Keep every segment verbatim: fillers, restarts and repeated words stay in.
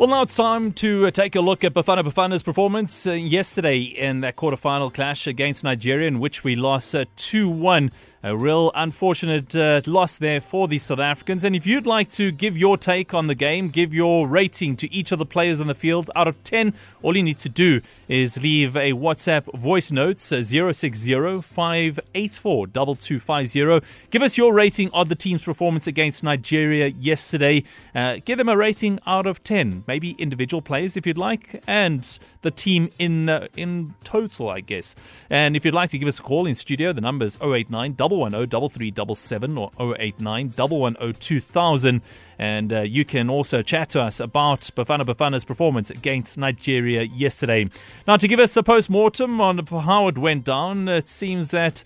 Well, now it's time to take a look at Bafana Bafana's performance uh, yesterday in that quarterfinal clash against Nigeria, in which we lost uh, two one. A real unfortunate uh, loss there for the South Africans. And if you'd like to give your take on the game, give your rating to each of the players on the field out of ten, all you need to do is leave a WhatsApp voice note, zero six zero, five eight four, two two five zero. Give us your rating of the team's performance against Nigeria yesterday. Uh, give them a rating out of ten, maybe individual players if you'd like, and the team in uh, in total, I guess. And if you'd like to give us a call in studio, the number is oh eight nine, one one oh, three three seven seven or oh eight nine, one one oh, two thousand. And uh, you can also chat to us about Bafana Bafana's performance against Nigeria yesterday. Now, to give us a post-mortem on how it went down, it seems that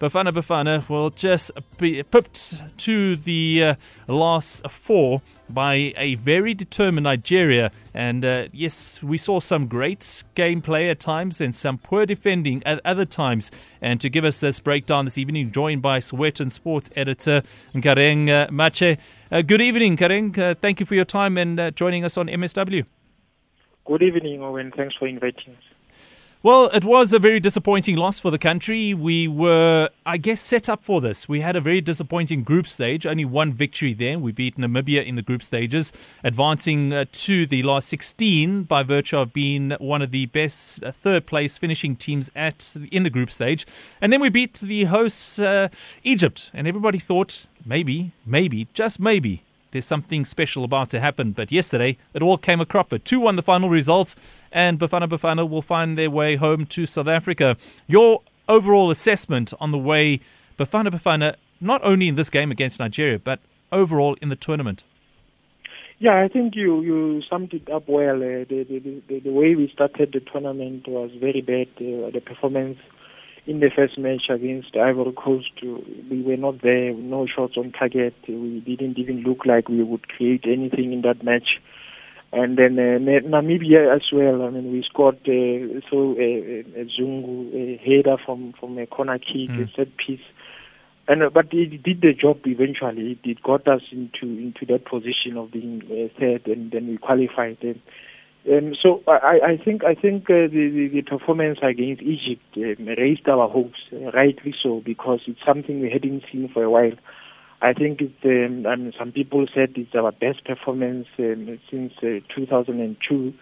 Bafana Bafana will just be pipped to the uh, last four by a very determined Nigeria. And uh, yes, we saw some great gameplay at times and some poor defending at other times. And to give us this breakdown this evening, joined by Sowetan Sports Editor Nkareng Matshe. Uh, good evening, Nkareng. Uh, thank you for your time and uh, joining us on M S W. Good evening, Owen. Thanks for inviting us. Well, it was a very disappointing loss for the country. We were, I guess, set up for this. We had a very disappointing group stage. Only one victory there. We beat Namibia in the group stages, advancing uh, to the last sixteen by virtue of being one of the best uh, third-place finishing teams at in the group stage. And then we beat the hosts, uh, Egypt. And everybody thought, maybe, maybe, just maybe, there's something special about to happen. But yesterday, it all came a cropper. two one the final results, and Bafana Bafana will find their way home to South Africa. Your overall assessment on the way Bafana Bafana, not only in this game against Nigeria, but overall in the tournament? Yeah, I think you, you summed it up well. Uh, the, the, the, the way we started the tournament was very bad. Uh, the performance in the first match against Ivory Coast, we were not there, no shots on target. We didn't even look like we would create anything in that match. And then uh, Namibia as well. I mean, we scored uh, so a, a Zungu a header from, from a corner kick, mm. a set piece. And uh, but it did the job eventually. It, it got us into into that position of being uh, third, and then we qualified. And, Um, so I, I think I think uh, the, the, the performance against Egypt um, raised our hopes, uh, rightly so, because it's something we hadn't seen for a while. I think it, um, I mean, some people said it's our best performance um, since uh, two thousand two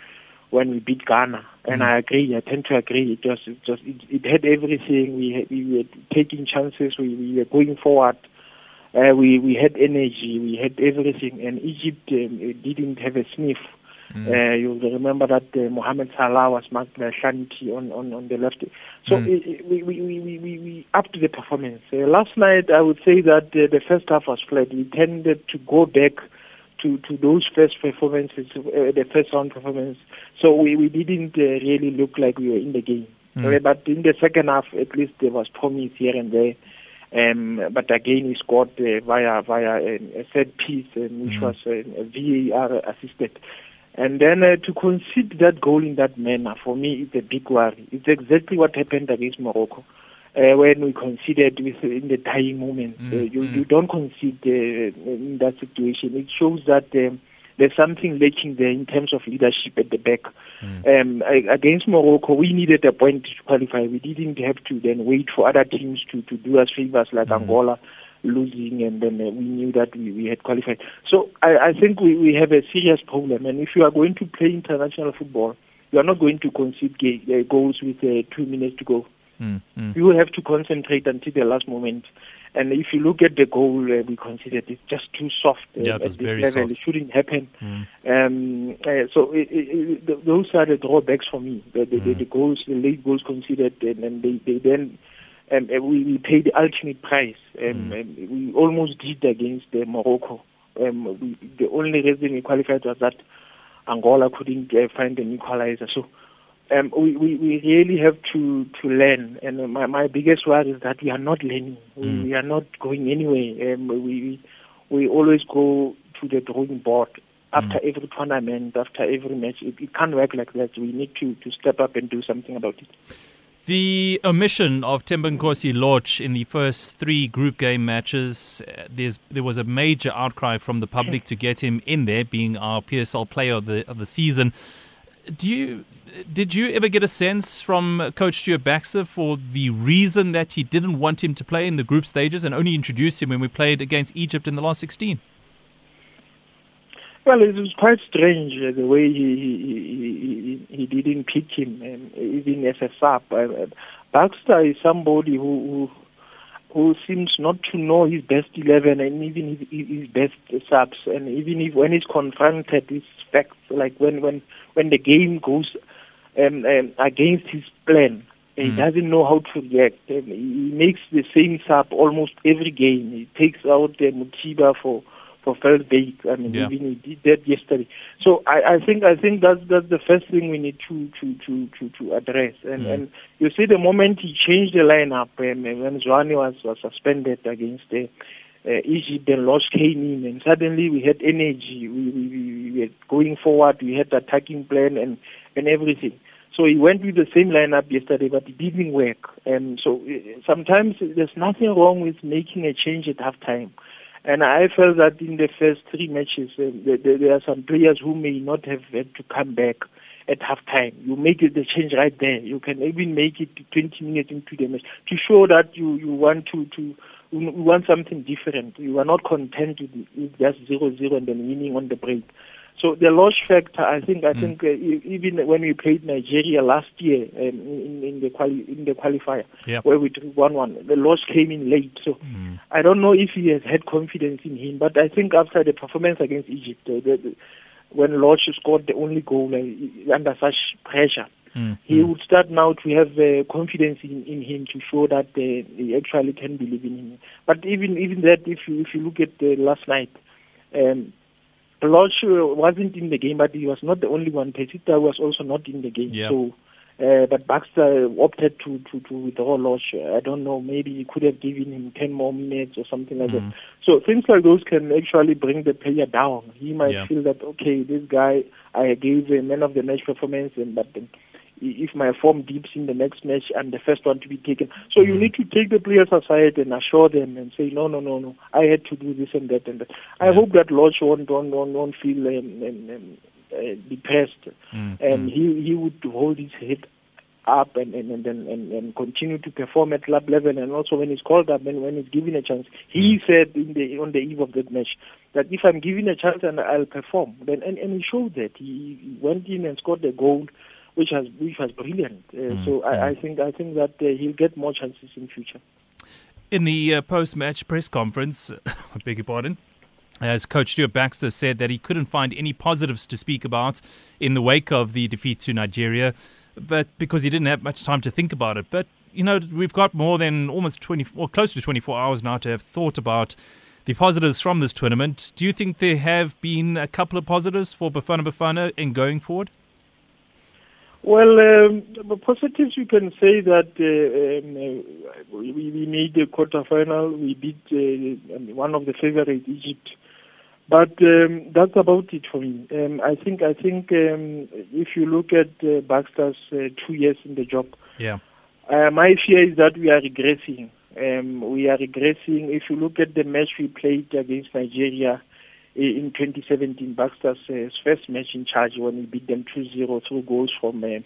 when we beat Ghana, mm-hmm. and I agree. I tend to agree. It just it just it, it had everything. We had, we were taking chances. We, we were going forward. Uh, we we had energy. We had everything, and Egypt um, didn't have a sniff. Mm. Uh, you'll remember that uh, Mohamed Salah was marked by Shanti on, on, on the left. So mm. it, we, we, we, we, we upped the performance. Uh, last night, I would say that uh, the first half was flat. We tended to go back to, to those first performances, uh, the first round performance. So we, we didn't uh, really look like we were in the game. Mm. Uh, but in the second half, at least there was promise here and there. Um, but again, we scored uh, via via uh, a set piece, um, which mm. was uh, V A R assisted. And then uh, to concede that goal in that manner, for me, it's a big worry. It's exactly what happened against Morocco uh, when we conceded with, in the dying moment. Mm-hmm. uh, you, you don't concede uh, in that situation. It shows that um, there's something lacking there in terms of leadership at the back. Mm-hmm. Um, against Morocco, we needed a point to qualify. We didn't have to then wait for other teams to, to do us favors like mm-hmm. Angola. Losing, and then uh, we knew that we, we had qualified. So I, I think we, we have a serious problem. And if you are going to play international football, you are not going to concede g- uh, goals with uh, two minutes to go. Mm-hmm. You have to concentrate until the last moment. And if you look at the goal uh, we conceded, it's just too soft uh, yeah, at this level. Soft. It shouldn't happen. Mm. Um, uh, so it, it, it, those are the drawbacks for me. The, the, mm. the, the goals, the late goals conceded, and, and they, they then... Um, we, we paid the ultimate price. Um, mm. um, we almost did against uh, Morocco. Um, we, the only reason we qualified was that Angola couldn't uh, find an equalizer. So um, we, we, we really have to, to learn. And uh, my, my biggest worry is that we are not learning. Mm. We, we are not going anywhere. Um, we, we always go to the drawing board after mm. every tournament, after every match. It, it can't work like that. We need to, to step up and do something about it. The omission of Thembinkosi Lorch in the first three group game matches, there's, there was a major outcry from the public to get him in there, being our P S L player of the of the season. Do you did you ever get a sense from Coach Stuart Baxter for the reason that he didn't want him to play in the group stages and only introduced him when we played against Egypt in the last sixteen? Well, it was quite strange uh, the way he he, he he didn't pick him, um, even as a sub. Uh, Baxter is somebody who, who who seems not to know his best eleven and even his, his best subs. And even if when he's confronted with facts, like when when when the game goes um, um, against his plan, mm. he doesn't know how to react. Um, he makes the same sub almost every game. He takes out uh, Mutiba for. For Feldbeck, I mean, yeah. even he did that yesterday. So I, I think I think that's that's the first thing we need to to to to, to address. And, mm. and you see, the moment he changed the lineup, um, when Zwane was, was suspended against uh, uh, Egypt, then Lorch came in, and suddenly we had energy. We, we, we were going forward. We had the attacking plan and and everything. So he went with the same lineup yesterday, but it didn't work. And so sometimes there's nothing wrong with making a change at halftime. And I felt that in the first three matches, uh, there, there are some players who may not have had to come back at halftime. You make it the change right there. You can even make it twenty minutes into the match to show that you, you want to, to you want something different. You are not content with just zero zero and then winning on the break. So the loss factor, I think, I mm. think uh, even when we played Nigeria last year um, in, in the quali- in the qualifier, yep. where we drew one one, the loss came in late. So mm. I don't know if he has had confidence in him, but I think after the performance against Egypt, uh, the, the, when Lorch scored the only goal uh, under such pressure, mm. he mm. would start now to have uh, confidence in, in him to show that uh, he actually can believe in him. But even even that, if you if you look at uh, last night. Um, Lorch wasn't in the game, but he was not the only one. Pesita was also not in the game. Yep. So, uh, but Baxter opted to, to, to withdraw Lorch. I don't know, maybe he could have given him ten more minutes or something like mm. that. So things like those can actually bring the player down. He might yep. feel that, okay, this guy, I gave a man of the match performance, and but then if my form dips in the next match, I'm the first one to be taken. So mm. you need to take the players aside and assure them and say, no, no, no, no, I had to do this and that and that. I yeah. hope that Lorch won't, won't, won't feel um, um, um, uh, depressed. Mm. And mm. he he would hold his head up and and, and, and and continue to perform at club level. And also when he's called up and when he's given a chance, he said in the on the eve of that match that if I'm given a chance and I'll perform. Then and, and he showed that. He, he went in and scored the goal, which has which was brilliant. Uh, mm. So I, I think I think that uh, he'll get more chances in future. In the uh, post-match press conference, I beg your pardon, as Coach Stuart Baxter said that he couldn't find any positives to speak about in the wake of the defeat to Nigeria, but because he didn't have much time to think about it. But you know, we've got more than almost twenty, or close to twenty-four hours now to have thought about the positives from this tournament. Do you think there have been a couple of positives for Bafana Bafana in going forward? Well, um, the positives, you can say that uh, um, we, we made the quarterfinal. We beat uh, one of the favorite, Egypt, but um, that's about it for me. Um, I think I think um, if you look at uh, Baxter's uh, two years in the job, yeah, uh, my fear is that we are regressing. Um, we are regressing. If you look at the match we played against Nigeria in twenty seventeen, Baxter's uh, first match in charge when we beat them two zero, through goals from uh,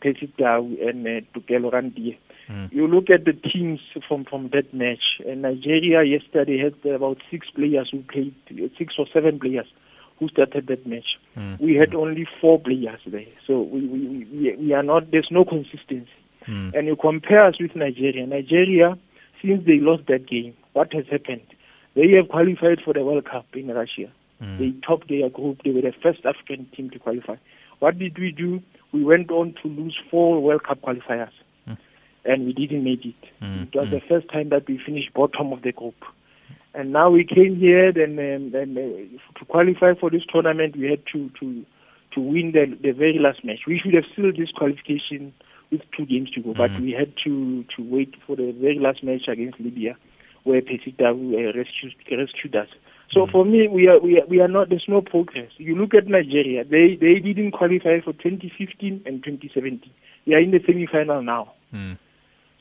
Pesita and uh, Tukelorandi. Mm. You look at the teams from, from that match. Uh, Nigeria yesterday had about six players who played, six or seven players who started that match. Mm. We had mm. only four players there. So we, we, we, we are not, there's no consistency. Mm. And you compare us with Nigeria. Nigeria, since they lost that game, what has happened? They have qualified for the World Cup in Russia. Mm. They topped their group. They were the first African team to qualify. What did we do? We went on to lose four World Cup qualifiers, mm. and we didn't make it. Mm. It was mm. the first time that we finished bottom of the group. And now we came here, then, um, then uh, to qualify for this tournament, we had to, to, to win the, the very last match. We should have sealed this qualification with two games to go, mm. but we had to, to wait for the very last match against Libya, where Pesita uh, rescued, rescued us. So mm-hmm. for me, we are we are, we are not. There's no progress. You look at Nigeria; they they didn't qualify for twenty fifteen and twenty seventeen. They are in the semi-final now. Mm-hmm.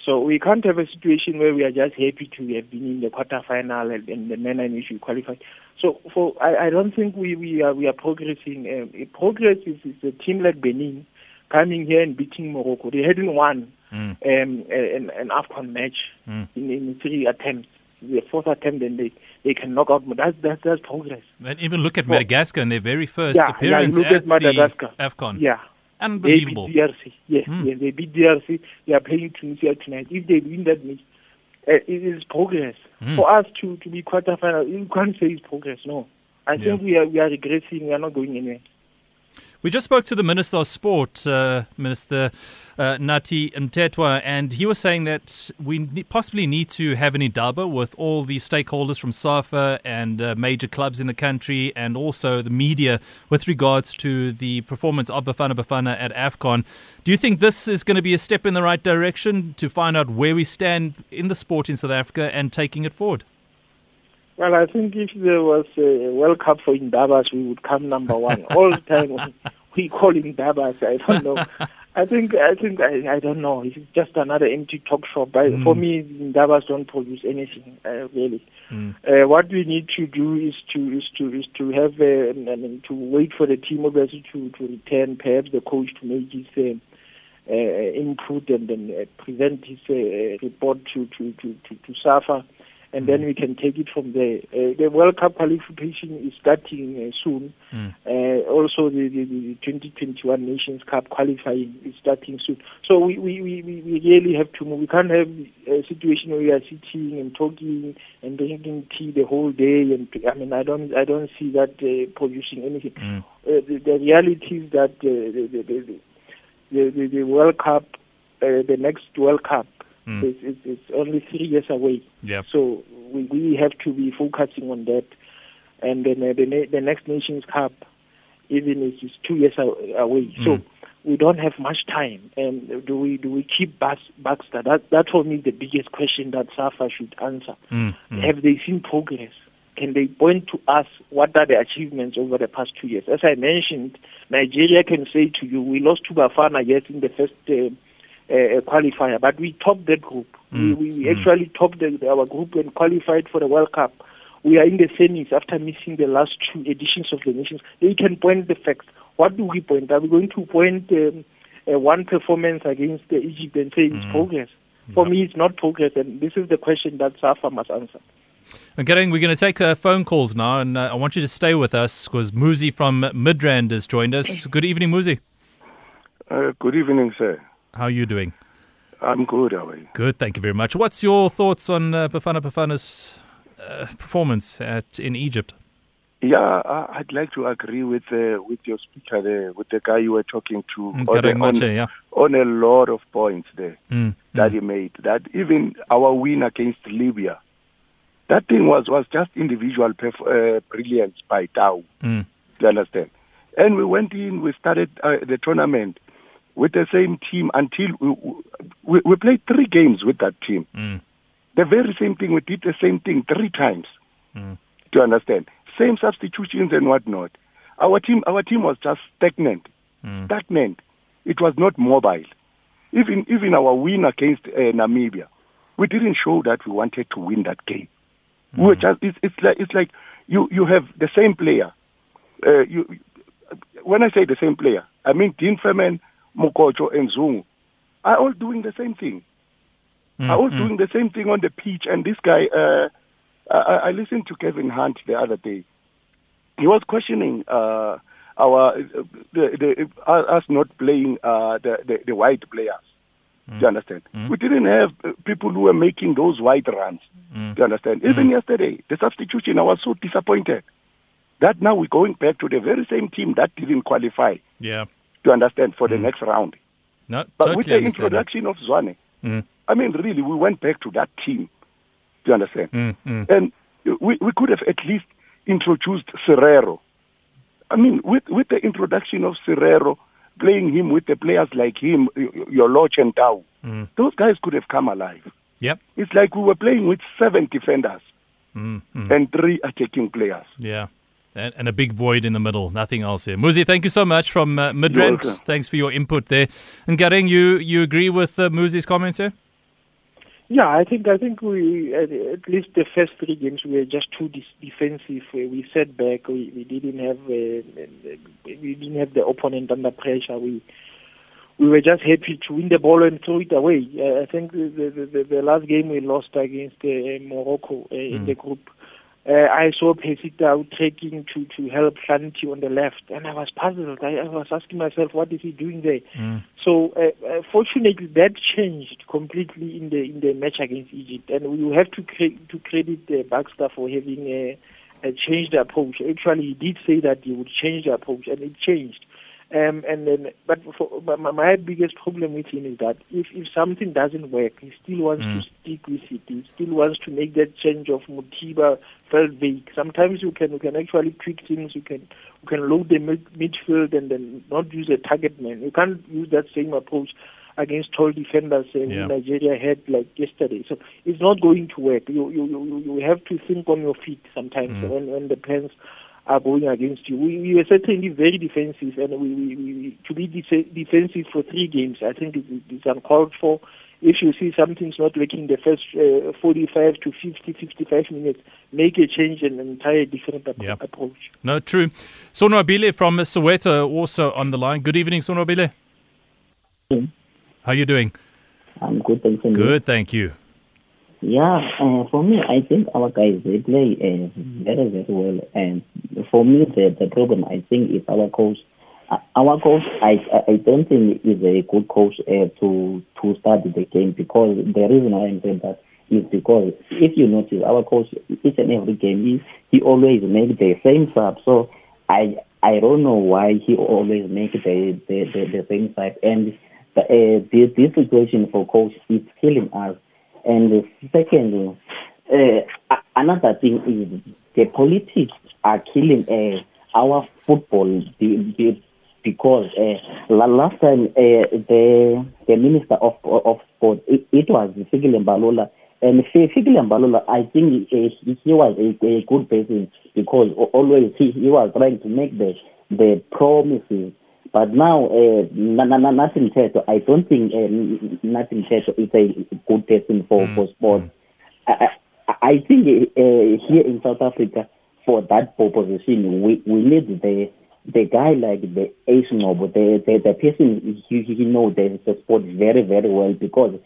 So we can't have a situation where we are just happy to have been in the quarterfinal and, and the manner in which we qualified. So for I, I don't think we, we are we are progressing. Um, progress is, is a team like Benin coming here and beating Morocco. They hadn't won mm. um, an, an AFCON match mm. in, in three attempts. The fourth attempt, and they, they can knock out. That's, that's, that's progress. And even look at Madagascar in their very first yeah, appearance yeah, at, at Madagascar. The AFCON. Yeah. Unbelievable. They beat D R C. Yes, mm. yes, they beat D R C. They are playing Tunisia tonight. If they win that match, uh, it is progress. Mm. For us to, to be quarterfinal, you can't say it's progress, no. I yeah. think we are we are regressing. We are not going anywhere. We just spoke to the Minister of Sport, uh, Minister uh, Nati Mtetwa, and he was saying that we ne- possibly need to have an indaba with all the stakeholders from SAFA and uh, major clubs in the country and also the media with regards to the performance of Bafana Bafana at AFCON. Do you think this is going to be a step in the right direction to find out where we stand in the sport in South Africa and taking it forward? Well, I think if there was a World Cup for indabas, we would come number one. All the time we call indabas, I don't know. I think, I think, I, I don't know. It's just another empty talk shop. Mm. For me, indabas don't produce anything, uh, really. Mm. Uh, what we need to do is to is to is to have uh, I mean, to wait for the team obviously to to return, perhaps the coach to make his uh, uh, input and then uh, present his uh, report to to to to, to SAFA. And then we can take it from there. Uh, the World Cup qualification is starting uh, soon. Mm. Uh, also, the, the, the twenty twenty-one Nations Cup qualifying is starting soon. So we, we, we, we really have to move. We can't have a situation where we are sitting and talking and drinking tea the whole day. And I mean, I don't, I don't see that uh, producing anything. Mm. Uh, the, the reality is that uh, the, the, the, the, the, the World Cup, uh, the next World Cup, Mm. It's, it's, it's only three years away. Yep. So we, we have to be focusing on that. And then uh, the, the next Nations Cup, even if it's two years away. Mm. So we don't have much time. And do we do we keep Baxter? That, that for me is the biggest question that SAFA should answer. Mm. Mm. Have they seen progress? Can they point to us what are the achievements over the past two years? As I mentioned, Nigeria can say to you, we lost to Bafana yet in the first uh, A qualifier, but we topped that group. Mm. We, we actually topped the, our group and qualified for the World Cup. We are in the semis after missing the last two editions of the Nations. They can point the facts. What do we point? Are we going to point um, uh, one performance against uh, Egypt and say it's mm. progress? For yep. me, it's not progress, and this is the question that SAFA must answer. Nkareng, we're going to take uh, phone calls now, and uh, I want you to stay with us because Muzi from Midrand has joined us. Good evening, Muzi. Uh, good evening, sir. How are you doing? I'm good, how are you? Good, thank you very much. What's your thoughts on uh, Bafana Bafana's uh, performance at in Egypt? Yeah, I'd like to agree with uh, with your speaker there, with the guy you were talking to, on, the, Matshe, yeah. on a lot of points there mm, that mm. he made. That even our win against Libya, that thing was, was just individual perf- uh, brilliance by Tau. Mm. Do you understand? And we went in, we started uh, the tournament with the same team until we, we, we played three games with that team. Mm. The very same thing, we did the same thing three times. Mm. Do you understand? Same substitutions and whatnot. Our team our team was just stagnant. Mm. Stagnant. It was not mobile. Even even our win against uh, Namibia, we didn't show that we wanted to win that game. Mm. We were just it's, it's like it's like you, you have the same player. Uh, you when I say the same player, I mean Dean Feman, Mokocho and Zungu are all doing the same thing. Mm, are all mm. doing the same thing on the pitch. And this guy, uh, I, I listened to Kevin Hunt the other day. He was questioning uh, our uh, the, the, us not playing uh, the, the, the white players. Mm. Do you understand? Mm. We didn't have people who were making those white runs. Mm. Do you understand? Even mm. yesterday, the substitution, I was so disappointed that now we're going back to the very same team that didn't qualify. Yeah. To understand for the mm. next round. No, but totally with the introduction of Zwane, mm. I mean, really, we went back to that team. Do you understand? Mm. Mm. And we, we could have at least introduced Serrero. I mean, with, with the introduction of Serrero, playing him with the players like him, your Lorch and Tau, mm. those guys could have come alive. Yep. It's like we were playing with seven defenders mm. Mm. and three attacking players. Yeah. And a big void in the middle, nothing else here. Muzi, thank you so much from uh, Midrand. Thanks for your input there. And Nkareng, you, you agree with uh, Muzi's comments here? Yeah, I think I think we at, at least the first three games we were just too dis- defensive. We sat back. We, we didn't have uh, we didn't have the opponent under pressure. We we were just happy to win the ball and throw it away. Uh, I think the the, the the last game we lost against uh, Morocco uh, mm. in the group. Uh, I saw Pesita trekking to, to help Shanti on the left, and I was puzzled. I, I was asking myself, what is he doing there? Mm. So, uh, uh, fortunately, that changed completely in the in the match against Egypt, and we have to cre- to credit uh, Baxter for having a, a changed approach. Actually, he did say that he would change the approach, and it changed. Um, and then, but, for, but my biggest problem with him is that if, if something doesn't work, he still wants mm. to stick with it. He still wants to make that change of Mutiba felt vague. Sometimes you can you can actually tweak things. You can you can load the mid, midfield and then not use a target man. You can't use that same approach against tall defenders in yeah. Nigeria had like yesterday. So it's not going to work. You you you, you have to think on your feet sometimes mm. when when the plans are going against you. We, we were certainly very defensive, and we, we, we to be de- defensive for three games, I think it, it's uncalled for. If you see something's not working the first uh, forty-five to fifty, fifty-five minutes, make a change and an entire different ap- yep. approach. No, true. Sonwabile from Soweto also on the line. Good evening, Sonwabile. Hey. How are you doing? I'm good, thank you. Good, thank you. Yeah, uh, for me, I think our guys, they play uh, very, very well. And for me, the, the problem, I think, is our coach. Uh, our coach, I I don't think is a good coach uh, to to study the game, because the reason why I'm saying that is because if you notice, our coach, each and every game, he, he always makes the same sub. So I I don't know why he always makes the, the, the, the same sub. And the, uh, this, this situation for coach is killing us. And secondly, uh, another thing is the politics are killing uh, our football because uh, last time uh, the the minister of of sport, it, it was Fikile Mbalula. And Fikile Mbalula, I think he, he was a, a good person, because always he, he was trying to make the the promises. But now, uh, na- na- nothing Teto. I don't think uh, nothing Teto is a good person for, mm. for sport. I, I, I think uh, here in South Africa, for that proposition, we, we need the the guy like the Ace Noble, the, the, the person he, he knows the sport very, very well. Because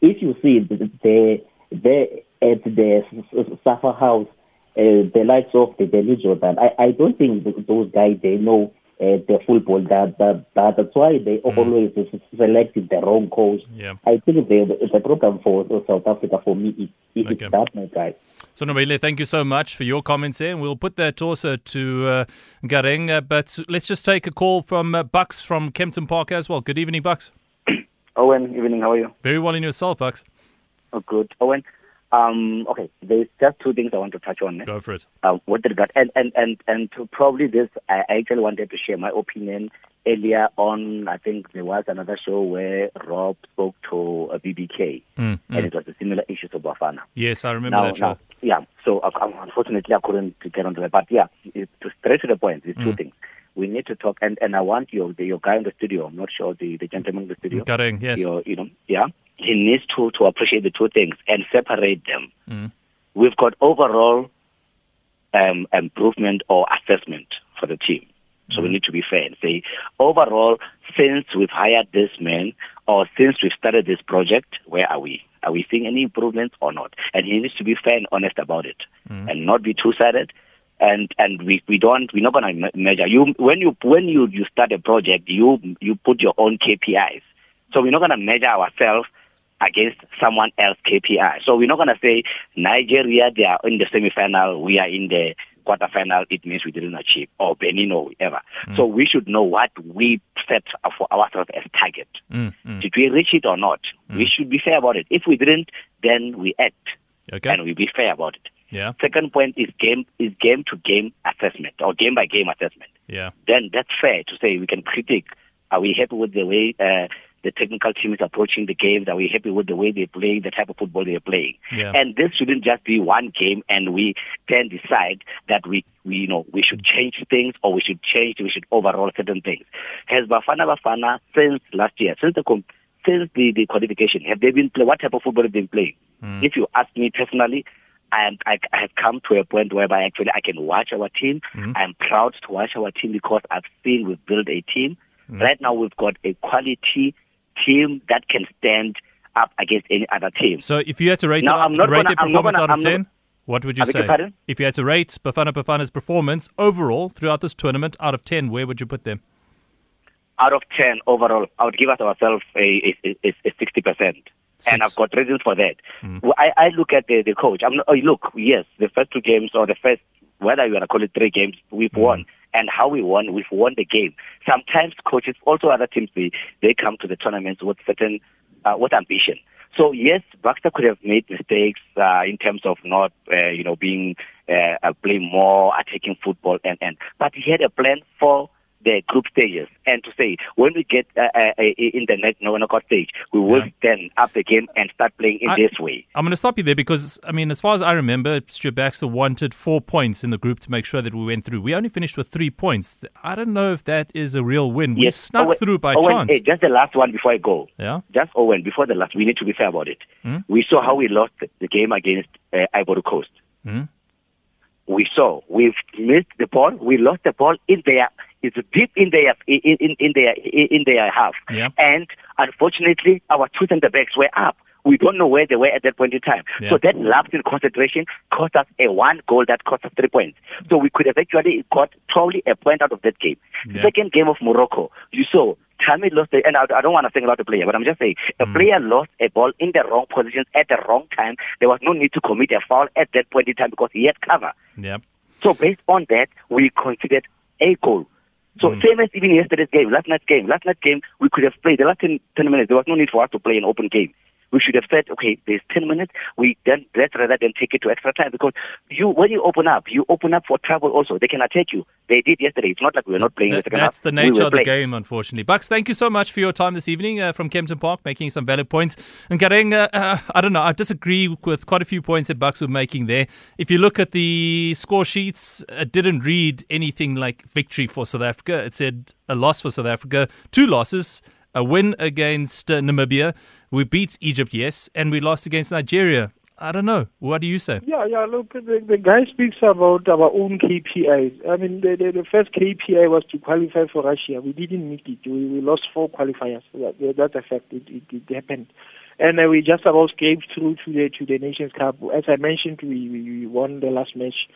if you see the, the, the at the SAFA house, uh, the likes of the Delhi Jordan, I, I don't think those guys, they know Uh, the football, that, that, that that's why they mm. always selected the wrong coach. Yeah. I think the, the program for South Africa for me is, is okay. that, my guy. So, Nobile, thank you so much for your comments there. And we'll put that also to uh, Nkareng. Uh, but let's just take a call from uh, Bucks from Kempton Park as well. Good evening, Bucks. Owen, evening. How are you? Very well in yourself, Bucks. Oh, good. Owen, um, okay, there's just two things I want to touch on. Eh? Go for it. Uh, what did God, and, and, and, and to probably this, I actually wanted to share my opinion earlier on. I think there was another show where Rob spoke to a B B K, mm, and mm. it was a similar issue to Bafana. Yes, I remember now, that show. Now, yeah, so um, unfortunately I couldn't get onto that. But yeah, it, to straight to the point, there's mm. two things. We need to talk, and, and I want your, the, your guy in the studio, I'm not sure, the, the gentleman in the studio. Nkareng, yes. Your, you know, yeah. He needs to, to appreciate the two things and separate them. Mm. We've got overall um, improvement or assessment for the team. So mm. we need to be fair and say, overall, since we've hired this man or since we've started this project, where are we? Are we seeing any improvements or not? And he needs to be fair and honest about it mm. and not be two-sided. And and we, we don't we're not going to measure you when you when you, you start a project you you put your own K P Is. So we're not going to measure ourselves against someone else's K P I. So we're not going to say Nigeria, they are in the semi-final, we are in the quarter-final, it means we didn't achieve, or Benin or whatever. Mm. So we should know what we set for ourselves as target. Mm, mm. Did we reach it or not? Mm. We should be fair about it. If we didn't, then we act, okay. and we be fair about it. Yeah. Second point is game is game to game assessment or game by game assessment. Yeah. Then that's fair to say we can critique. Are we happy with the way uh, the technical team is approaching the games? Are we happy with the way they play, the type of football they are playing? Yeah. And this shouldn't just be one game and we then decide that we, we you know we should change things or we should change we should overhaul certain things. Has Bafana Bafana since last year, since the comp- since the, the qualification, have they been play, what type of football have they been playing? Mm. If you ask me personally, I, am, I, I have come to a point whereby actually I can watch our team. Mm. I'm proud to watch our team because I've seen we've built a team. Mm. Right now we've got a quality team that can stand up against any other team. So if you had to rate, now, up, rate gonna, their performance gonna, out of ten, not, what would you say? If you had to rate Bafana Bafana's performance overall throughout this tournament out of ten, where would you put them? Out of ten overall, I would give us ourselves a, a, a, a sixty percent. Six. And I've got reasons for that. Mm. Well, I, I look at the, the coach. I'm not, oh, look, yes, the first two games or the first, whether you want to call it three games, we've mm. won. And how we won, we've won the game. Sometimes coaches, also other teams, they, they come to the tournaments with certain, uh, with ambition. So, yes, Baxter could have made mistakes uh, in terms of not, uh, you know, being, uh, playing more, attacking football, and, and. But he had a plan for the group stages, and to say when we get uh, uh, in the next no knockout stage, we will yeah. then up the game and start playing in I, this way. I'm going to stop you there because, I mean, as far as I remember, Stuart Baxter wanted four points in the group to make sure that we went through. We only finished with three points. I don't know if that is a real win. Yes. We snuck Owen, through by Owen, chance. Hey, just the last one before I go. Yeah. Just Owen, before the last, we need to be fair about it. Mm? We saw how we lost the game against uh, Ivory Coast. Mm? We saw we've missed the ball. We lost the ball in their. It's deep in their in, in their in their half, yeah. And unfortunately, our two centre backs were up. We don't know where they were at that point in time. Yeah. So that lapse in concentration cost us a one goal that cost us three points. So we could have actually got probably a point out of that game. Yeah. Second game of Morocco, you saw Tammy lost, the, and I, I don't want to single out the player, but I'm just saying a mm. player lost a ball in the wrong position at the wrong time. There was no need to commit a foul at that point in time because he had cover. Yeah. So based on that, we considered a goal. So mm. same as even yesterday's game, last night's game, last night's game, we could have played the last ten, ten minutes. There was no need for us to play an open game. We should have said, okay, there's ten minutes. We then let's rather than take it to extra time because you when you open up, you open up for trouble. Also, they can attack you. They did yesterday. It's not like we were not playing. That, the that's up. The nature we of the game, unfortunately. Bucks, thank you so much for your time this evening uh, from Kempton Park, making some valid points. And Nkareng, uh, uh, I don't know. I disagree with quite a few points that Bucks were making there. If you look at the score sheets, it didn't read anything like victory for South Africa. It said a loss for South Africa, two losses, a win against uh, Namibia. We beat Egypt, yes, and we lost against Nigeria. I don't know. What do you say? Yeah, yeah. Look, the, the guy speaks about our own K P Is. I mean, the, the, the first K P I was to qualify for Russia. We didn't meet it. We, we lost four qualifiers. That, that effect, it, it, it happened. And uh, we just about escaped through to the to the Nations Cup. As I mentioned, we, we won the last match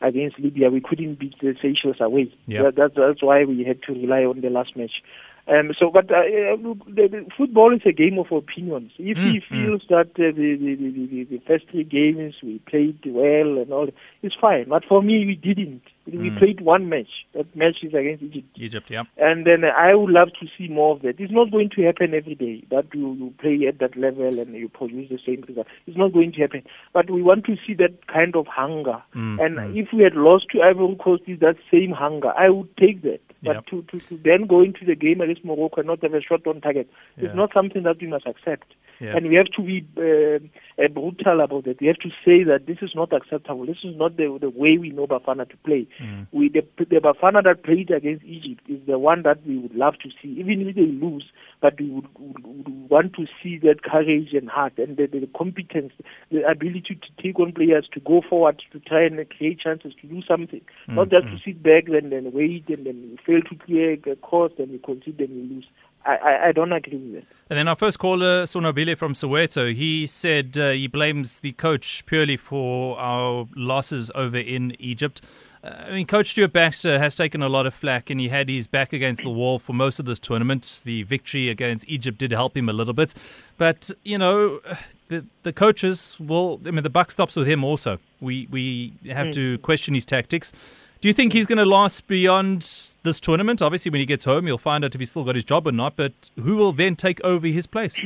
against Libya. We couldn't beat the Seychelles away. Yep. That, that's, that's why we had to rely on the last match. Um, so, but uh, look, the, the football is a game of opinions. If mm, he feels mm. that uh, the, the, the, the first three games we played well and all, it's fine. But for me, we didn't. We mm. played one match. That match is against Egypt. Egypt, yeah. And then uh, I would love to see more of that. It's not going to happen every day that you, you play at that level and you produce the same result. It's not going to happen. But we want to see that kind of hunger. Mm. And mm. if we had lost to Ivory Coast with that same hunger, I would take that. But yep. to, to, to then go into the game against Morocco and not have a shot on target yeah. is not something that we must accept. Yeah. And we have to be uh, brutal about it. We have to say that this is not acceptable. This is not the the way we know Bafana to play. Mm. We the, the Bafana that played against Egypt is the one that we would love to see, even if they lose. But we would, would, would want to see that courage and heart and the, the competence, the ability to take on players, to go forward, to try and create chances, to do something. Mm. Not just mm. to sit back and then wait and then fail to clear the course and we concede and we lose. I, I, I don't agree with it. And then our first caller, Sonobile from Soweto, he said uh, he blames the coach purely for our losses over in Egypt. Uh, I mean, Coach Stuart Baxter has taken a lot of flack and he had his back against the wall for most of this tournament. The victory against Egypt did help him a little bit. But, you know, the the coaches will... I mean, the buck stops with him also. We, we have mm. to question his tactics. Do you think he's going to last beyond this tournament? Obviously, when he gets home, you'll find out if he's still got his job or not, but who will then take over his place?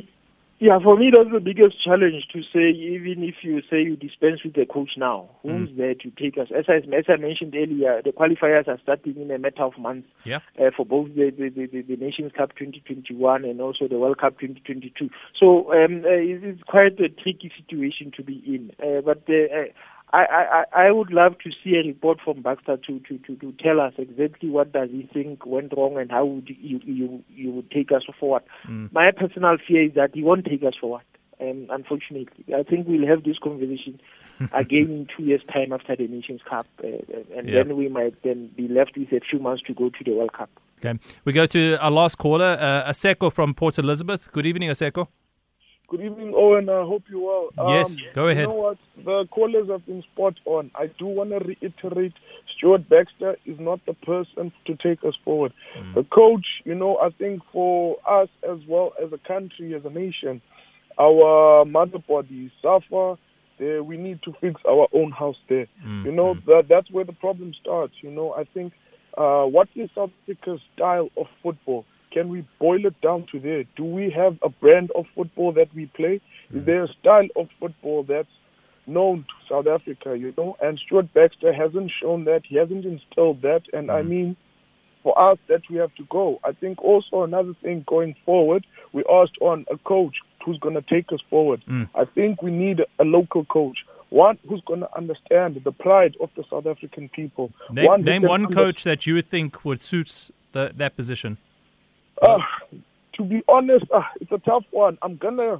Yeah, for me, that's the biggest challenge to say, even if you say you dispense with the coach now, who's mm. there to take us? As I, as I mentioned earlier, the qualifiers are starting in a matter of months yeah. uh, for both the, the, the, the Nations Cup twenty twenty-one and also the World Cup twenty twenty-two. So um, uh, it's quite a tricky situation to be in. Uh, but... Uh, I, I, I would love to see a report from Baxter to, to, to, to tell us exactly what does he think went wrong and how would you you, you would take us forward. Mm. My personal fear is that he won't take us forward, um, unfortunately. I think we'll have this conversation again in two years' time after the Nations Cup, uh, and yep. then we might then be left with a few months to go to the World Cup. Okay. We go to our last caller, uh, Aseko from Port Elizabeth. Good evening, Aseko. Good evening, Owen. I hope you're well. Um, yes, go ahead. You know what? The callers have been spot on. I do want to reiterate, Stuart Baxter is not the person to take us forward. Mm. The coach, you know, I think for us as well as a country, as a nation, our mother body, SAFA, they, we need to fix our own house there. Mm. You know, mm. that, that's where the problem starts. You know, I think uh, what is South Africa's style of football? Can we boil it down to there? Do we have a brand of football that we play? Mm. Is there a style of football that's known to South Africa, you know? And Stuart Baxter hasn't shown that. He hasn't instilled that. And, mm. I mean, for us, that's we have to go. I think also another thing going forward, we asked on a coach who's going to take us forward. Mm. I think we need a local coach, one who's going to understand the pride of the South African people. Name one, name one under- coach that you think would suit the, that position. Uh, to be honest, uh, it's a tough one. I'm going to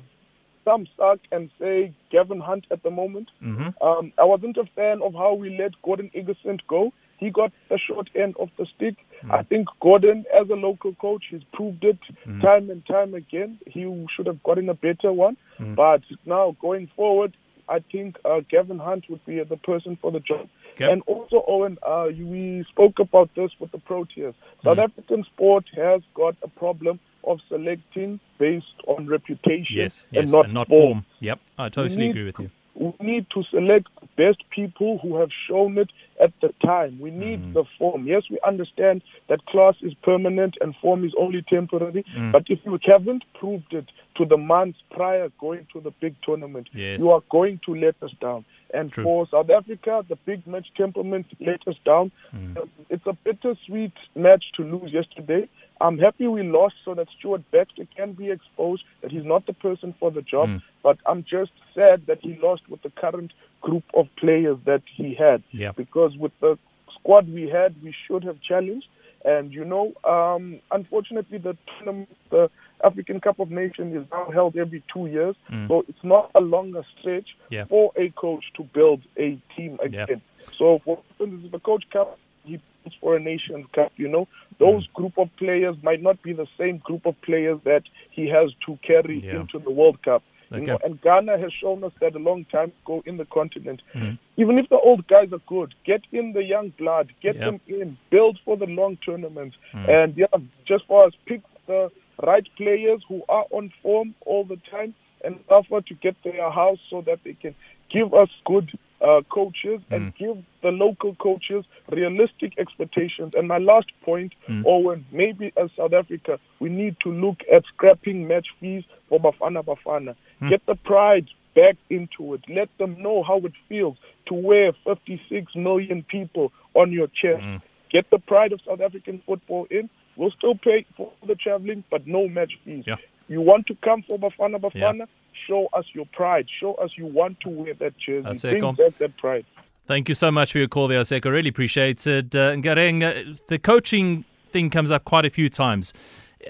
thumb suck and say Gavin Hunt at the moment. Mm-hmm. Um, I wasn't a fan of how we let Gordon Igerson go. He got the short end of the stick. Mm-hmm. I think Gordon, as a local coach, he's proved it mm-hmm. time and time again. He should have gotten a better one. Mm-hmm. But now going forward, I think uh, Gavin Hunt would be the person for the job. Yep. And also, Owen, uh, we spoke about this with the Proteas. Mm. South African sport has got a problem of selecting based on reputation yes, yes, and not, and not form. form. Yep, I totally agree with you. We need to select the best people who have shown it at the time. We need mm. the form. Yes, we understand that class is permanent and form is only temporary. Mm. But if you haven't proved it to the months prior going to the big tournament, yes. you are going to let us down. And True. For South Africa, the big match temperament let us down. Mm. It's a bittersweet match to lose yesterday. I'm happy we lost so that Stuart Baxter can be exposed, that he's not the person for the job. Mm. But I'm just sad that he lost with the current group of players that he had. Yeah. Because with the squad we had, we should have challenged. And, you know, um, unfortunately, the tournament, the African Cup of Nations is now held every two years. Mm. So it's not a longer stretch yeah. for a coach to build a team again. Yeah. So for instance, the coach cup, he builds for a Nations Cup, you know. Those mm. group of players might not be the same group of players that he has to carry yeah. into the World Cup. Okay. You know, and Ghana has shown us that a long time ago in the continent. Mm. Even if the old guys are good, get in the young blood, get yep. them in, build for the long tournaments. Mm. And yeah, just for us, pick the right players who are on form all the time and offer to get their house so that they can give us good uh, coaches mm. and give the local coaches realistic expectations. And my last point, mm. Owen, maybe as South Africa, we need to look at scrapping match fees for Bafana Bafana. Mm. Get the pride back into it. Let them know how it feels to wear fifty-six million people on your chest. Mm. Get the pride of South African football in. We'll still pay for the traveling, but no match fees. Yeah. You want to come for Bafana Bafana? Yeah. Show us your pride. Show us you want to wear that jersey. Aseko. Bring back that pride. Thank you so much for your call there, Aseko. Really appreciate it. Uh, Nkareng, uh, the coaching thing comes up quite a few times.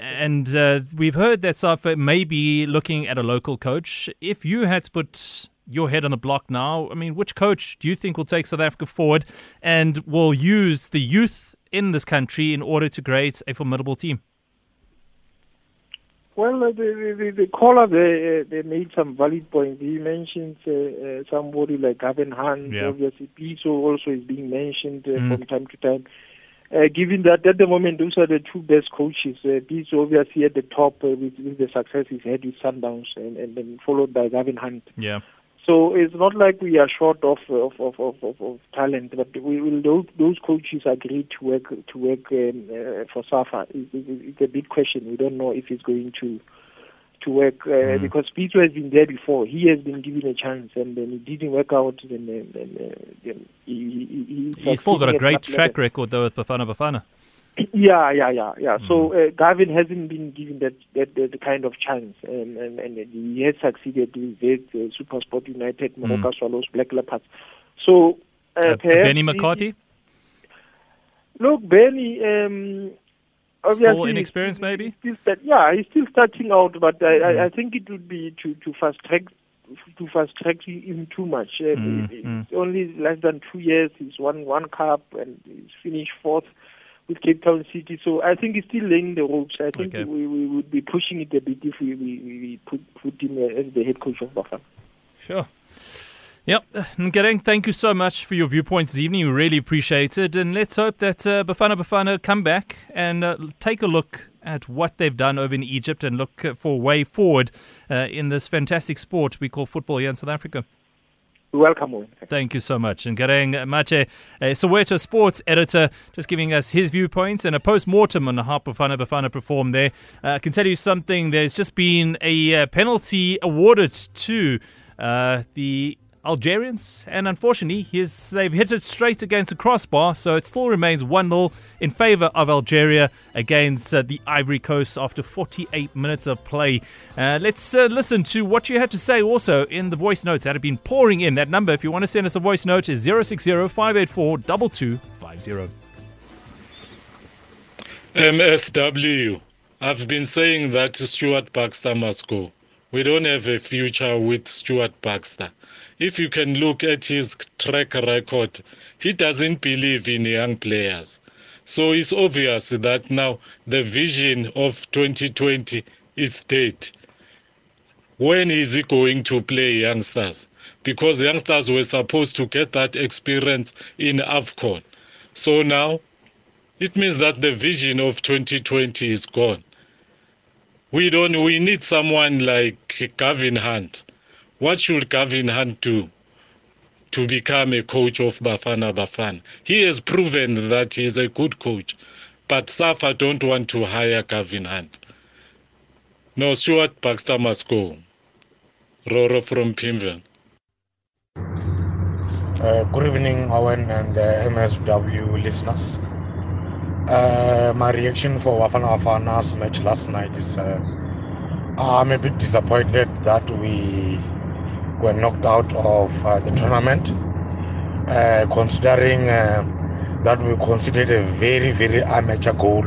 And uh, we've heard that SAFA may be looking at a local coach. If you had to put your head on the block now, I mean, which coach do you think will take South Africa forward and will use the youth in this country in order to create a formidable team? Well, the, the, the caller, they, they made some valid points. He mentioned uh, somebody like Gavin Hunt, yeah. obviously. Pitso also is being mentioned uh, mm. from time to time. Uh, given that at the moment, those are the two best coaches. Uh, Pitso obviously at the top uh, with, with the success he's had with Sundowns and, and then followed by Gavin Hunt. Yeah. So it's not like we are short of of of, of, of, of talent, but we will those, those coaches agree to work to work um, uh, for SAFA. It, it, it's a big question. We don't know if it's going to to work uh, mm. because Pitso has been there before. He has been given a chance, and then it didn't work out. Then, then, uh, then he, he, he he's still got a great track record though with Bafana Bafana. Yeah, yeah, yeah, yeah. Mm. So uh, Gavin hasn't been given that, that, that kind of chance, and, and, and he has succeeded with it, uh, SuperSport United, Morocco mm. Swallows, Black Leopards. So uh, uh, Benny McCarthy? Look, Benny, um, obviously... Small inexperience, maybe? He's still, yeah, he's still starting out, but I, mm. I, I think it would be to, to fast-track to fast-track him too much. Mm. It's mm. only less than two years. He's won one cup and he's finished fourth with Cape Town City. So I think he's still laying the ropes. I think okay. we, we would be pushing it a bit if we, we, we put, put him as the head coach of Bafana. Sure. Yep. Nkareng, thank you so much for your viewpoints this evening. We really appreciate it. And let's hope that uh, Bafana Bafana come back and uh, take a look at what they've done over in Egypt and look for a way forward uh, in this fantastic sport we call football here in South Africa. Welcome, Owen. Thank you so much. Nkareng Matshe, a Soweto sports editor, just giving us his viewpoints and a post-mortem on how Bafana Bafana performed there. Uh, I can tell you something. There's just been a uh, penalty awarded to uh, the Algerians, and unfortunately his, they've hit it straight against the crossbar, so it still remains one nil in favour of Algeria against uh, the Ivory Coast after forty-eight minutes of play. Uh, let's uh, listen to what you had to say also in the voice notes that have been pouring in. That number, if you want to send us a voice note, is zero six zero, five eight four, two two five zero. M S W, I've been saying that Stuart Baxter must go. We don't have a future with Stuart Baxter. If you can look at his track record, he doesn't believe in young players. So it's obvious that now the vision of twenty twenty is dead. When is he going to play youngsters? Because youngsters were supposed to get that experience in AFCON. So now it means that the vision of twenty twenty is gone. We don't. We need someone like Kevin Hunt. What should Gavin Hunt do to become a coach of Bafana Bafana? He has proven that he's a good coach, but SAFA don't want to hire Gavin Hunt. No, Stuart Baxter must go. Roro from Pimville. Uh, good evening, Owen and the M S W listeners. Uh, my reaction for Bafana Bafana's match last night is uh, I'm a bit disappointed that we... were knocked out of uh, the tournament, uh, considering uh, that we considered a very, very amateur goal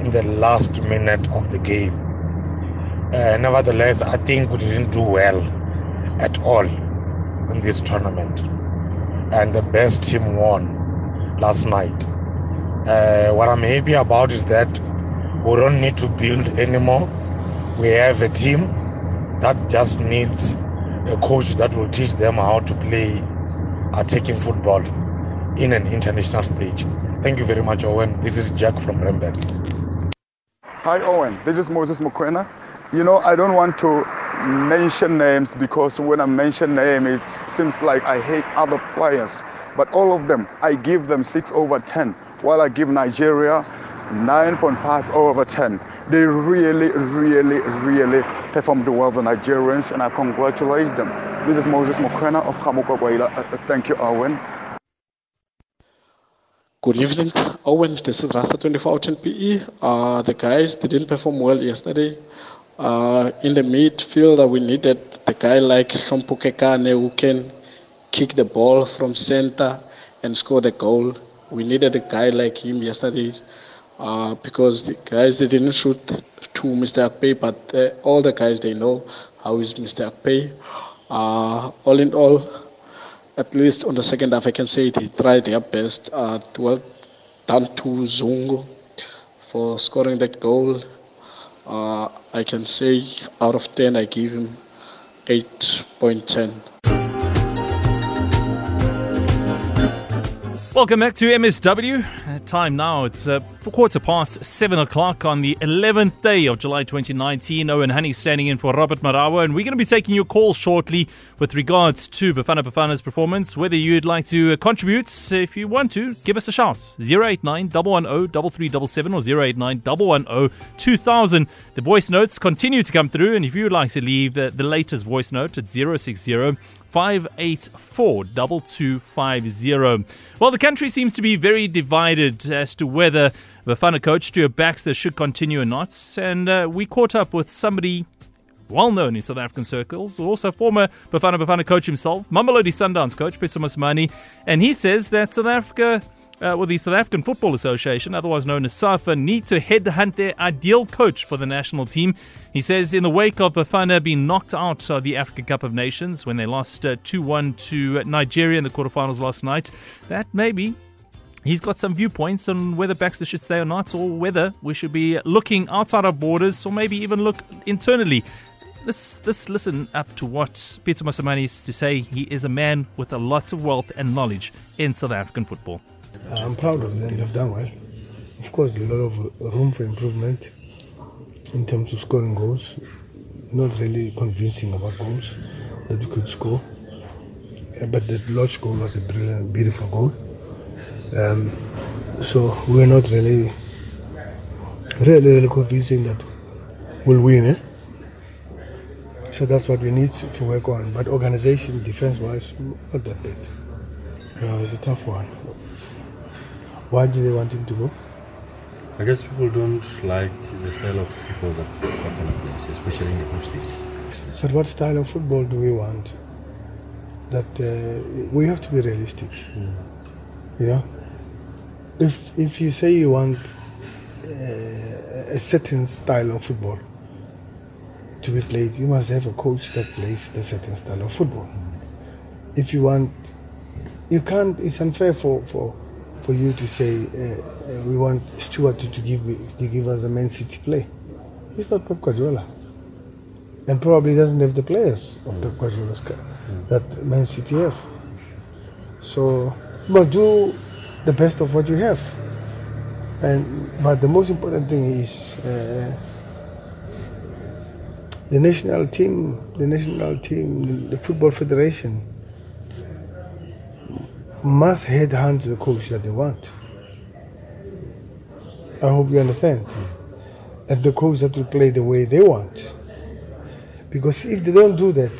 in the last minute of the game. Uh, nevertheless, I think we didn't do well at all in this tournament. And the best team won last night. Uh, what I'm happy about is that we don't need to build anymore. We have a team that just needs a coach that will teach them how to play attacking football in an international stage. Thank you very much, Owen. This is Jack from Remberg. Hi, Owen. This is Moses Mukwena. You know, I don't want to mention names because when I mention names, it seems like I hate other players. But all of them, I give them six over ten, while I give Nigeria nine point five over ten. They really, really, really performed well, the Nigerians, and I congratulate them. This is Moses Mukwena of Hamukwaila. Thank you, Owen. Good evening, Owen. This is Rasta twenty-four ten P E. Uh, the guys didn't perform well yesterday. Uh, in the midfield, we needed the guy like Hlompukekane who can kick the ball from center and score the goal. We needed a guy like him yesterday. Uh, because the guys, they didn't shoot to Mister Akpay, but uh, all the guys, they know how is Mister Akpay. Uh, all in all, at least on the second half, I can say they tried their best. Uh, well done to Zungu for scoring that goal. Uh, I can say out of ten, I give him eight point one zero. Welcome back to M S W. Uh, time now, it's uh, quarter past seven o'clock on the eleventh day of July twenty nineteen. Owen Honey standing in for Robert Marawa, and we're going to be taking your calls shortly with regards to Bafana Bafana's performance. Whether you'd like to uh, contribute, if you want to, give us a shout. zero eight nine, one one zero, three three seven seven or zero eight nine, one one zero, two thousand. The voice notes continue to come through, and if you'd like to leave uh, the latest voice note, it's zero six zero, five eight four, two two five zero. Well, the country seems to be very divided as to whether Bafana coach Stuart Baxter should continue or not. And uh, we caught up with somebody well known in South African circles, also former Bafana Bafana coach himself, Mamelodi Sundowns coach Pitso Mosimane, and he says that South Africa, uh, well, the South African Football Association, otherwise known as SAFA, need to headhunt their ideal coach for the national team. He says in the wake of Bafana being knocked out of the Africa Cup of Nations when they lost uh, two one to Nigeria in the quarterfinals last night, that maybe he's got some viewpoints on whether Baxter should stay or not, or whether we should be looking outside our borders, or maybe even look internally. Let's, let's listen up to what Pitso Mosimane is to say. He is a man with a lot of wealth and knowledge in South African football. I'm proud of them. They've done well. Of course, a lot of room for improvement in terms of scoring goals. Not really convincing about goals that we could score. But the Lorch goal was a brilliant, beautiful goal. Um, so we're not really, really, really convincing that we'll win. Eh? So that's what we need to work on. But organisation, defence-wise, not that bad. Uh, it's a tough one. Why do they want him to go? I guess people don't like the style of football that Bafana plays, especially in the group stages. But what style of football do we want? That uh, we have to be realistic. Mm. You know, if if you say you want uh, a certain style of football to be played, you must have a coach that plays the certain style of football. Mm-hmm. If you want, you can't. It's unfair for for, for you to say uh, uh, we want Stuart to, to give to give us a Man City play. He's not Pep Guardiola, and probably doesn't have the players of mm-hmm. Pep Guardiola's mm-hmm. that Man City have. So. But do the best of what you have, and but the most important thing is uh, the national team, the national team, the football federation must headhunt the coach that they want. I hope you understand, and the coach that will play the way they want. Because if they don't do that,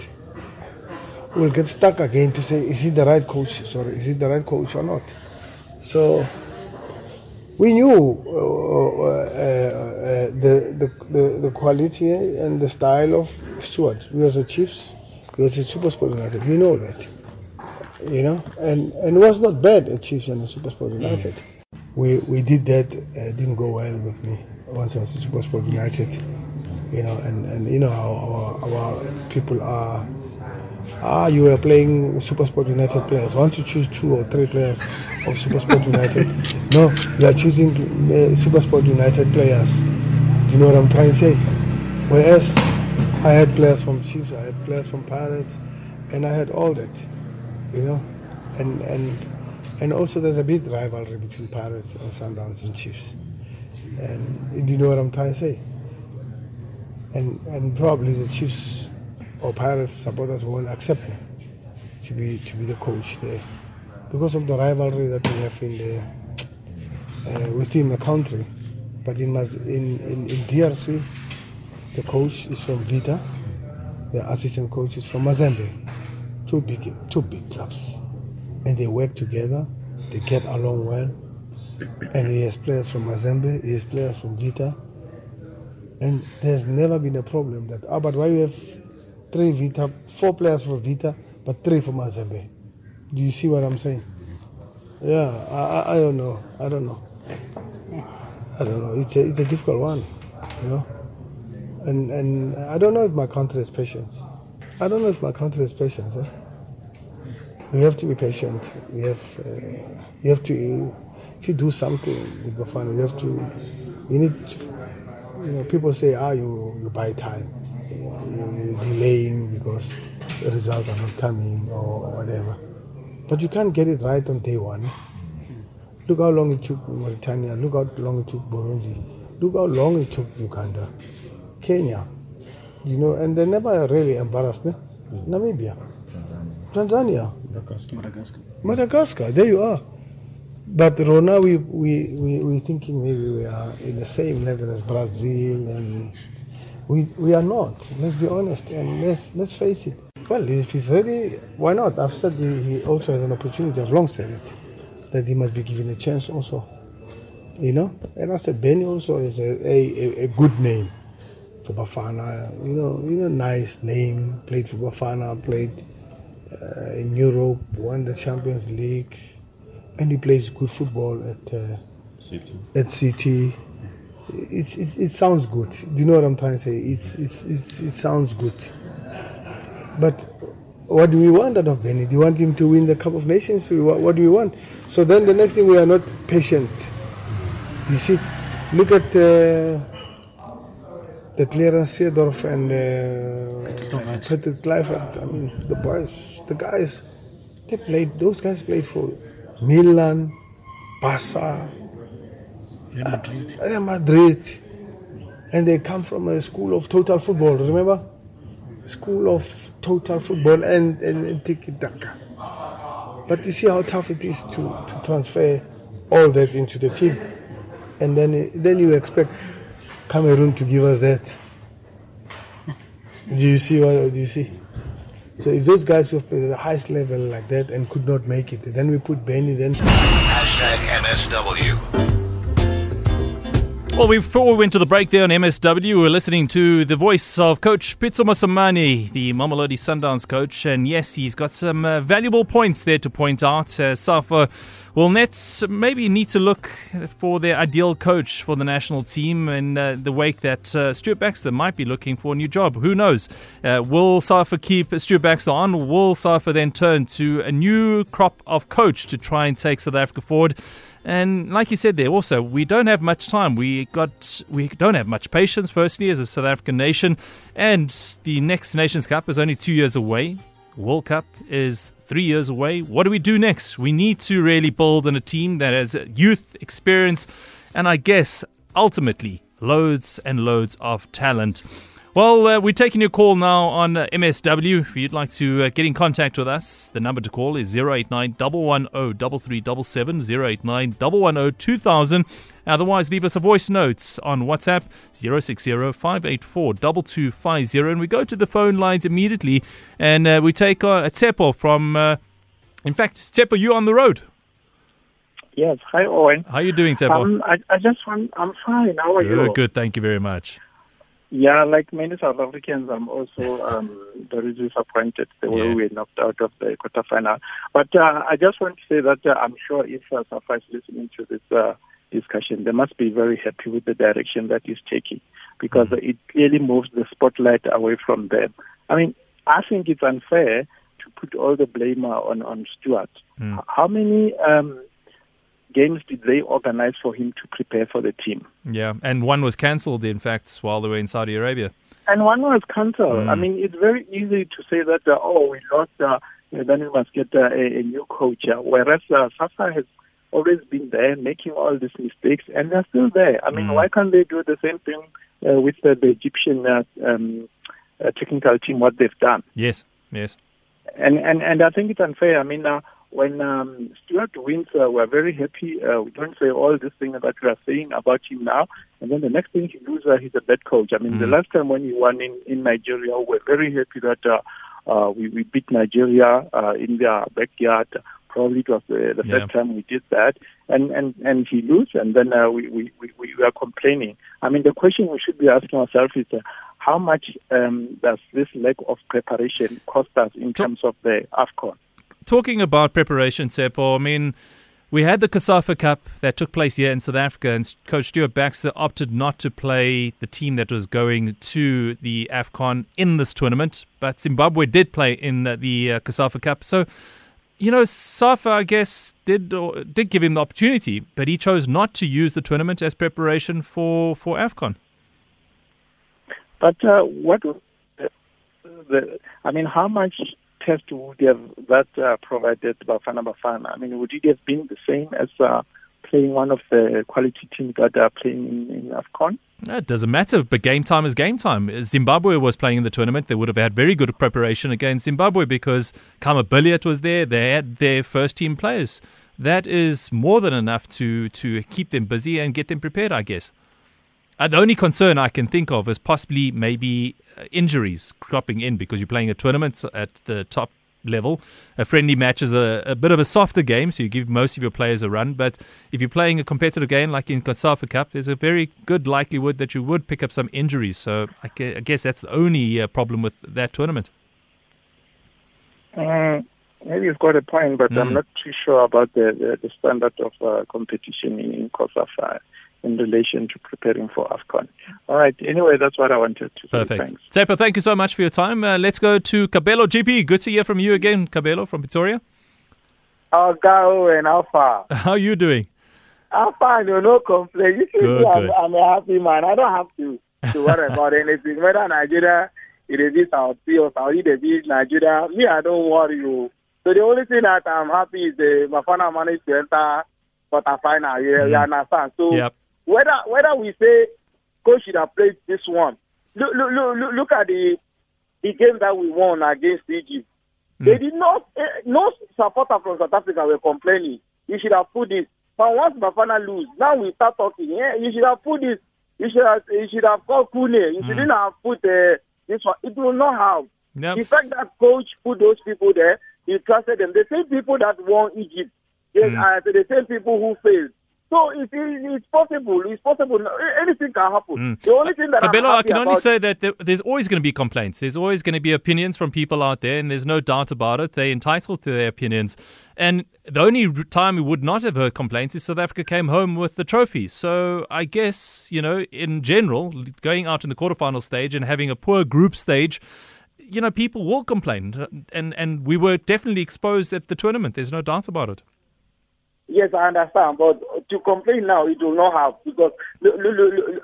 we'll get stuck again to say, is he the right coach? Sorry, is he the right coach or not? So we knew uh, uh, the, the the quality and the style of Stuart. We was the Chiefs, we was the Super Sport United. We know that, you know, and and it was not bad at Chiefs and Super Sport United. Mm. We we did that. Uh, didn't go well with me once I was at Super Sport United, you know, and and you know how our, our people are. Ah, you were playing Super Sport United players. Once you choose two or three players of Super Sport United, no, you are choosing uh, Super Sport United players. Do you know what I'm trying to say? Whereas I had players from Chiefs, I had players from Pirates, and I had all that, you know. And and and also there's a big rivalry between Pirates and Sundowns and Chiefs. And do you know what I'm trying to say? And and probably the Chiefs or Pirates supporters won't accept me to be to be the coach there because of the rivalry that we have in the uh, within the country. But in in in D R C, the coach is from Vita, the assistant coach is from Mazembe. Two big two big clubs, and they work together. They get along well, and he has players from Mazembe, he has players from Vita, and there's never been a problem that. Ah, but why you have Three Vita, four players for Vita, but three for Mazembe. Do you see what I'm saying? Yeah, I, I don't know. I don't know. I don't know. It's a it's a difficult one, you know. And and I don't know if my country has patience. I don't know if my country has patience. Eh? We have to be patient. We have uh, you have to if you do something with Bafana, you have to you need you know people say ah you you buy time. Delaying because the results are not coming or whatever. But you can't get it right on day one. Look how long it took Mauritania, look how long it took Burundi, look how long it took Uganda, Kenya, you know, and they never really embarrassed them. Namibia, Tanzania, Madagascar. Madagascar, there you are. But Rona, we, we, we, we're thinking maybe we are in the same level as Brazil and We we are not. Let's be honest and let's let's face it. Well, if he's ready, why not? I've said he, he also has an opportunity. I've long said it that he must be given a chance also, you know. And I said Benny also is a, a, a good name for Bafana, you know, you know, nice name. Played for Bafana, played uh, in Europe, won the Champions League, and he plays good football at uh, C T. At C T, it, it it sounds good. Do you know what I'm trying to say? It's it's, it's it sounds good. But what do we want out of Benny? Do you want him to win the Cup of Nations? What, what do we want? So then the next thing, we are not patient. You see, look at uh, the Clarence Seedorf and uh, Patrick Kluivert. I mean, the boys, the guys, they played. Those guys played for Milan, Barca, Real Madrid. Uh, Madrid, and they come from a school of total football. Remember? School of total football and, and, and tiki-taka. But you see how tough it is to, to transfer all that into the team. And then then you expect Cameroon to give us that. Do you see what do you see? So if those guys who have played at the highest level like that and could not make it, then we put Benny then. Hashtag M S W. Well, before we went to the break there on M S W, we were listening to the voice of Coach Pitso Mosimane, the Mamelodi Sundowns coach. And yes, he's got some uh, valuable points there to point out. Uh, SAFA will Nets maybe need to look for their ideal coach for the national team in uh, the wake that uh, Stuart Baxter might be looking for a new job. Who knows? Uh, will SAFA keep Stuart Baxter on? Will SAFA then turn to a new crop of coach to try and take South Africa forward? And like you said there also, we don't have much time. We got we don't have much patience, firstly, as a South African nation. And the next Nations Cup is only two years away. World Cup is three years away. What do we do next? We need to really build on a team that has youth, experience, and I guess, ultimately, loads and loads of talent. Well, uh, we're taking your call now on uh, M S W. If you'd like to uh, get in contact with us, the number to call is zero eight nine, one one zero, three three seven seven, zero eight nine, one one zero, two thousand. Otherwise, leave us a voice note on WhatsApp, zero six zero, five eight four, two two five zero. And we go to the phone lines immediately, and uh, we take uh, a Tshepo from, uh, in fact, Tshepo, you on the road? Yes. Hi, Owen. How are you doing, Tshepo? Um, I, I just want, I'm fine. How are good, you? Good, thank you very much. Yeah, like many South Africans, I'm also um, very disappointed the way yeah. we knocked out of the quarterfinal. But uh, I just want to say that uh, I'm sure if uh, Safa is listening to this uh, discussion, they must be very happy with the direction that is taking, because mm-hmm. it clearly moves the spotlight away from them. I mean, I think it's unfair to put all the blame on, on Stuart. Mm. How many... Um, games did they organize for him to prepare for the team? Yeah, and one was cancelled, in fact, while they were in Saudi Arabia. And one was cancelled. Mm. I mean, it's very easy to say that, uh, oh, we lost, uh, then we must get uh, a, a new coach. Uh, whereas uh, SAFA has always been there, making all these mistakes, and they're still there. I mean, mm. why can't they do the same thing uh, with uh, the Egyptian uh, um, uh, technical team, what they've done? Yes, yes. And, and, and I think it's unfair. I mean, uh, When um, Stuart wins, uh, we're very happy. Uh, we don't say all these things that we are saying about him now. And then the next thing he loses, uh, he's a bad coach. I mean, mm. the last time when he won in, in Nigeria, we were very happy that uh, uh, we, we beat Nigeria uh, in their backyard. Probably it was the, the yeah. first time we did that. And, and, and he loses, and then uh, we, we, we, we are complaining. I mean, the question we should be asking ourselves is, uh, how much um, does this lack of preparation cost us in terms of the AFCON? Talking about preparation, Tshepo, I mean, we had the Kasafa Cup that took place here in South Africa, and Coach Stuart Baxter opted not to play the team that was going to the AFCON in this tournament, but Zimbabwe did play in the uh, Kasafa Cup. So, you know, SAFA, I guess, did or, did give him the opportunity, but he chose not to use the tournament as preparation for, for AFCON. But uh, what... Uh, the, I mean, how much... test would have that uh, provided Bafana Bafana? I mean, would it have been the same as uh, playing one of the quality teams that are playing in, in AFCON? It doesn't matter, but game time is game time. Zimbabwe was playing in the tournament. They would have had very good preparation against Zimbabwe because Kama Billiot was there. They had their first-team players. That is more than enough to, to keep them busy and get them prepared, I guess. Uh, the only concern I can think of is possibly maybe uh, injuries cropping in because you're playing a tournament at the top level. A friendly match is a, a bit of a softer game, so you give most of your players a run. But if you're playing a competitive game like in Kasafa Cup, there's a very good likelihood that you would pick up some injuries. So I guess that's the only uh, problem with that tournament. Um, maybe you've got a point, but mm. I'm not too sure about the, the, the standard of uh, competition in, in Kasafa in relation to preparing for AFCON. All right. Anyway, that's what I wanted to Perfect. say. Perfect. Sepa, thank you so much for your time. Uh, let's go to Kabelo G P. Good to hear from you again, Kabelo from Pretoria. How go and how far? How are you doing? I'm fine. No complaint. You see, good, I'm, good. I'm a happy man. I don't have to, to worry about anything. Whether Nigeria, it is this, I'll see us. I'll eat a bit Nigeria. Me, I don't worry you. So the only thing that I'm happy is the Bafana managed to enter quarterfinal. You, mm. you understand? So, yep. Whether whether we say coach should have played this one, look look look, look at the the game that we won against Egypt. Mm. They did not uh, no supporter from South Africa were complaining. You should have put this. But once Bafana lose, now we start talking. Yeah, you should have put this. You should have you should have called Kune. You mm. shouldn't have put uh, this one. It will not have. Nope. The fact that coach put those people there, he trusted them. The same people that won Egypt, they mm. are the same people who failed. So it's, it's possible. It's possible. Anything can happen. Mm. The only thing that Cabello, I'm I can only say that there's always going to be complaints. There's always going to be opinions from people out there, and there's no doubt about it. They're entitled to their opinions. And the only time we would not have heard complaints is South Africa came home with the trophy. So I guess, you know, in general, going out in the quarterfinal stage and having a poor group stage, you know, people will complain. And, and we were definitely exposed at the tournament. There's no doubt about it. Yes, I understand, but to complain now, it will not help because look, look, look,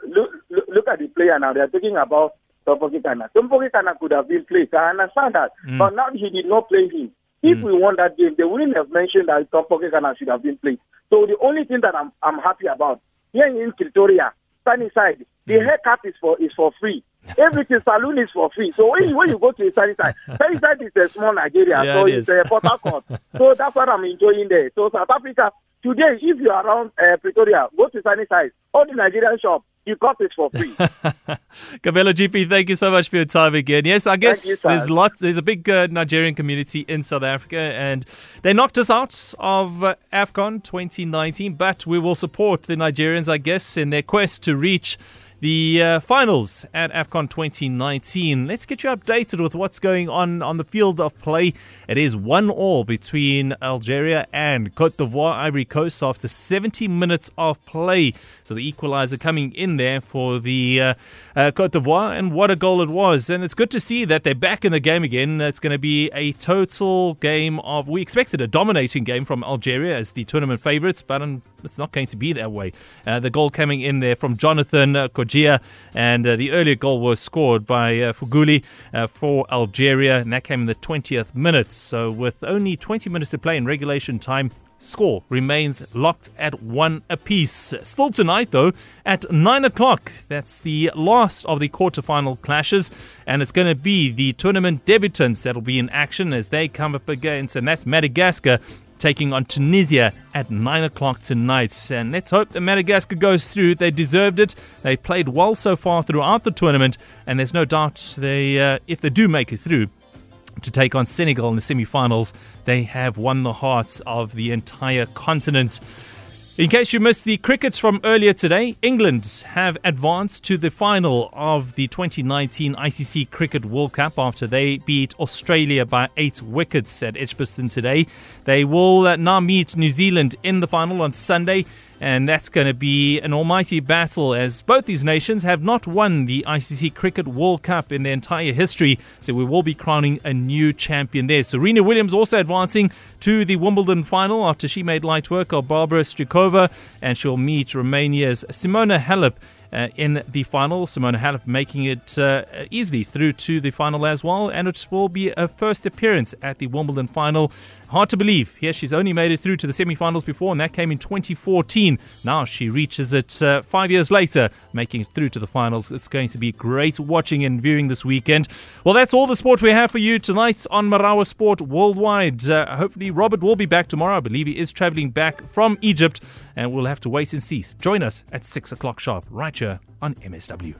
look, look at the player now. They are talking about Thembinkoski Lorch. Thembinkoski Lorch could have been played. I understand that, mm. but now he did not play him. If mm. we won that game, they wouldn't have mentioned that Thembinkoski Lorch should have been played. So the only thing that I'm I'm happy about here in Pretoria, sunny side, the haircut is for is for free. Everything saloon is for free. So when you, when you go to the sunny side, sunny side is a small Nigeria, yeah, so it it's a Port Harcourt. So that's what I'm enjoying there. So South Africa today, if you are around uh, Pretoria, go to sunny side. All the Nigerian shop, you got it for free. Cabello G P, thank you so much for your time again. Yes, I guess you, there's lots. There's a big uh, Nigerian community in South Africa, and they knocked us out of uh, AFCON twenty nineteen. But we will support the Nigerians, I guess, in their quest to reach the uh, finals at AFCON twenty nineteen. Let's get you updated with what's going on on the field of play. It is one all between Algeria and Cote d'Ivoire, Ivory Coast, after seventy minutes of play. So the equalizer coming in there for the uh, uh, Cote d'Ivoire, and what a goal it was. And it's good to see that they're back in the game again. It's going to be a total game of... We expected a dominating game from Algeria as the tournament favourites, but it's not going to be that way. Uh, the goal coming in there from Jonathan uh, Kodji. And uh, the earlier goal was scored by uh, Fuguli uh, for Algeria, and that came in the twentieth minute. So with only twenty minutes to play in regulation time, score remains locked at one apiece. Still tonight, though, at nine o'clock, that's the last of the quarterfinal clashes, and it's going to be the tournament debutants that will be in action as they come up against, and that's Madagascar, taking on Tunisia at nine o'clock tonight. And let's hope that Madagascar goes through. They deserved it. They played well so far throughout the tournament, and there's no doubt they, uh, if they do make it through to take on Senegal in the semi-finals, they have won the hearts of the entire continent. In case you missed the cricket from earlier today, England have advanced to the final of the twenty nineteen I C C Cricket World Cup after they beat Australia by eight wickets at Edgbaston today. They will now meet New Zealand in the final on Sunday, and that's going to be an almighty battle as both these nations have not won the I C C Cricket World Cup in their entire history, so we will be crowning a new champion there. Serena Williams also advancing to the Wimbledon final after she made light work of Barbara Strykova, and she'll meet Romania's Simona Halep uh, in the final. Simona Halep making it uh, easily through to the final as well, and it will be her first appearance at the Wimbledon final. Hard to believe. Yes, she's only made it through to the semi-finals before, and that came in twenty fourteen. Now she reaches it uh, five years later, making it through to the finals. It's going to be great watching and viewing this weekend. Well, that's all the sport we have for you tonight on Marawa Sport Worldwide. Uh, hopefully Robert will be back tomorrow. I believe he is travelling back from Egypt, and we'll have to wait and see. Join us at six o'clock sharp right here on M S W.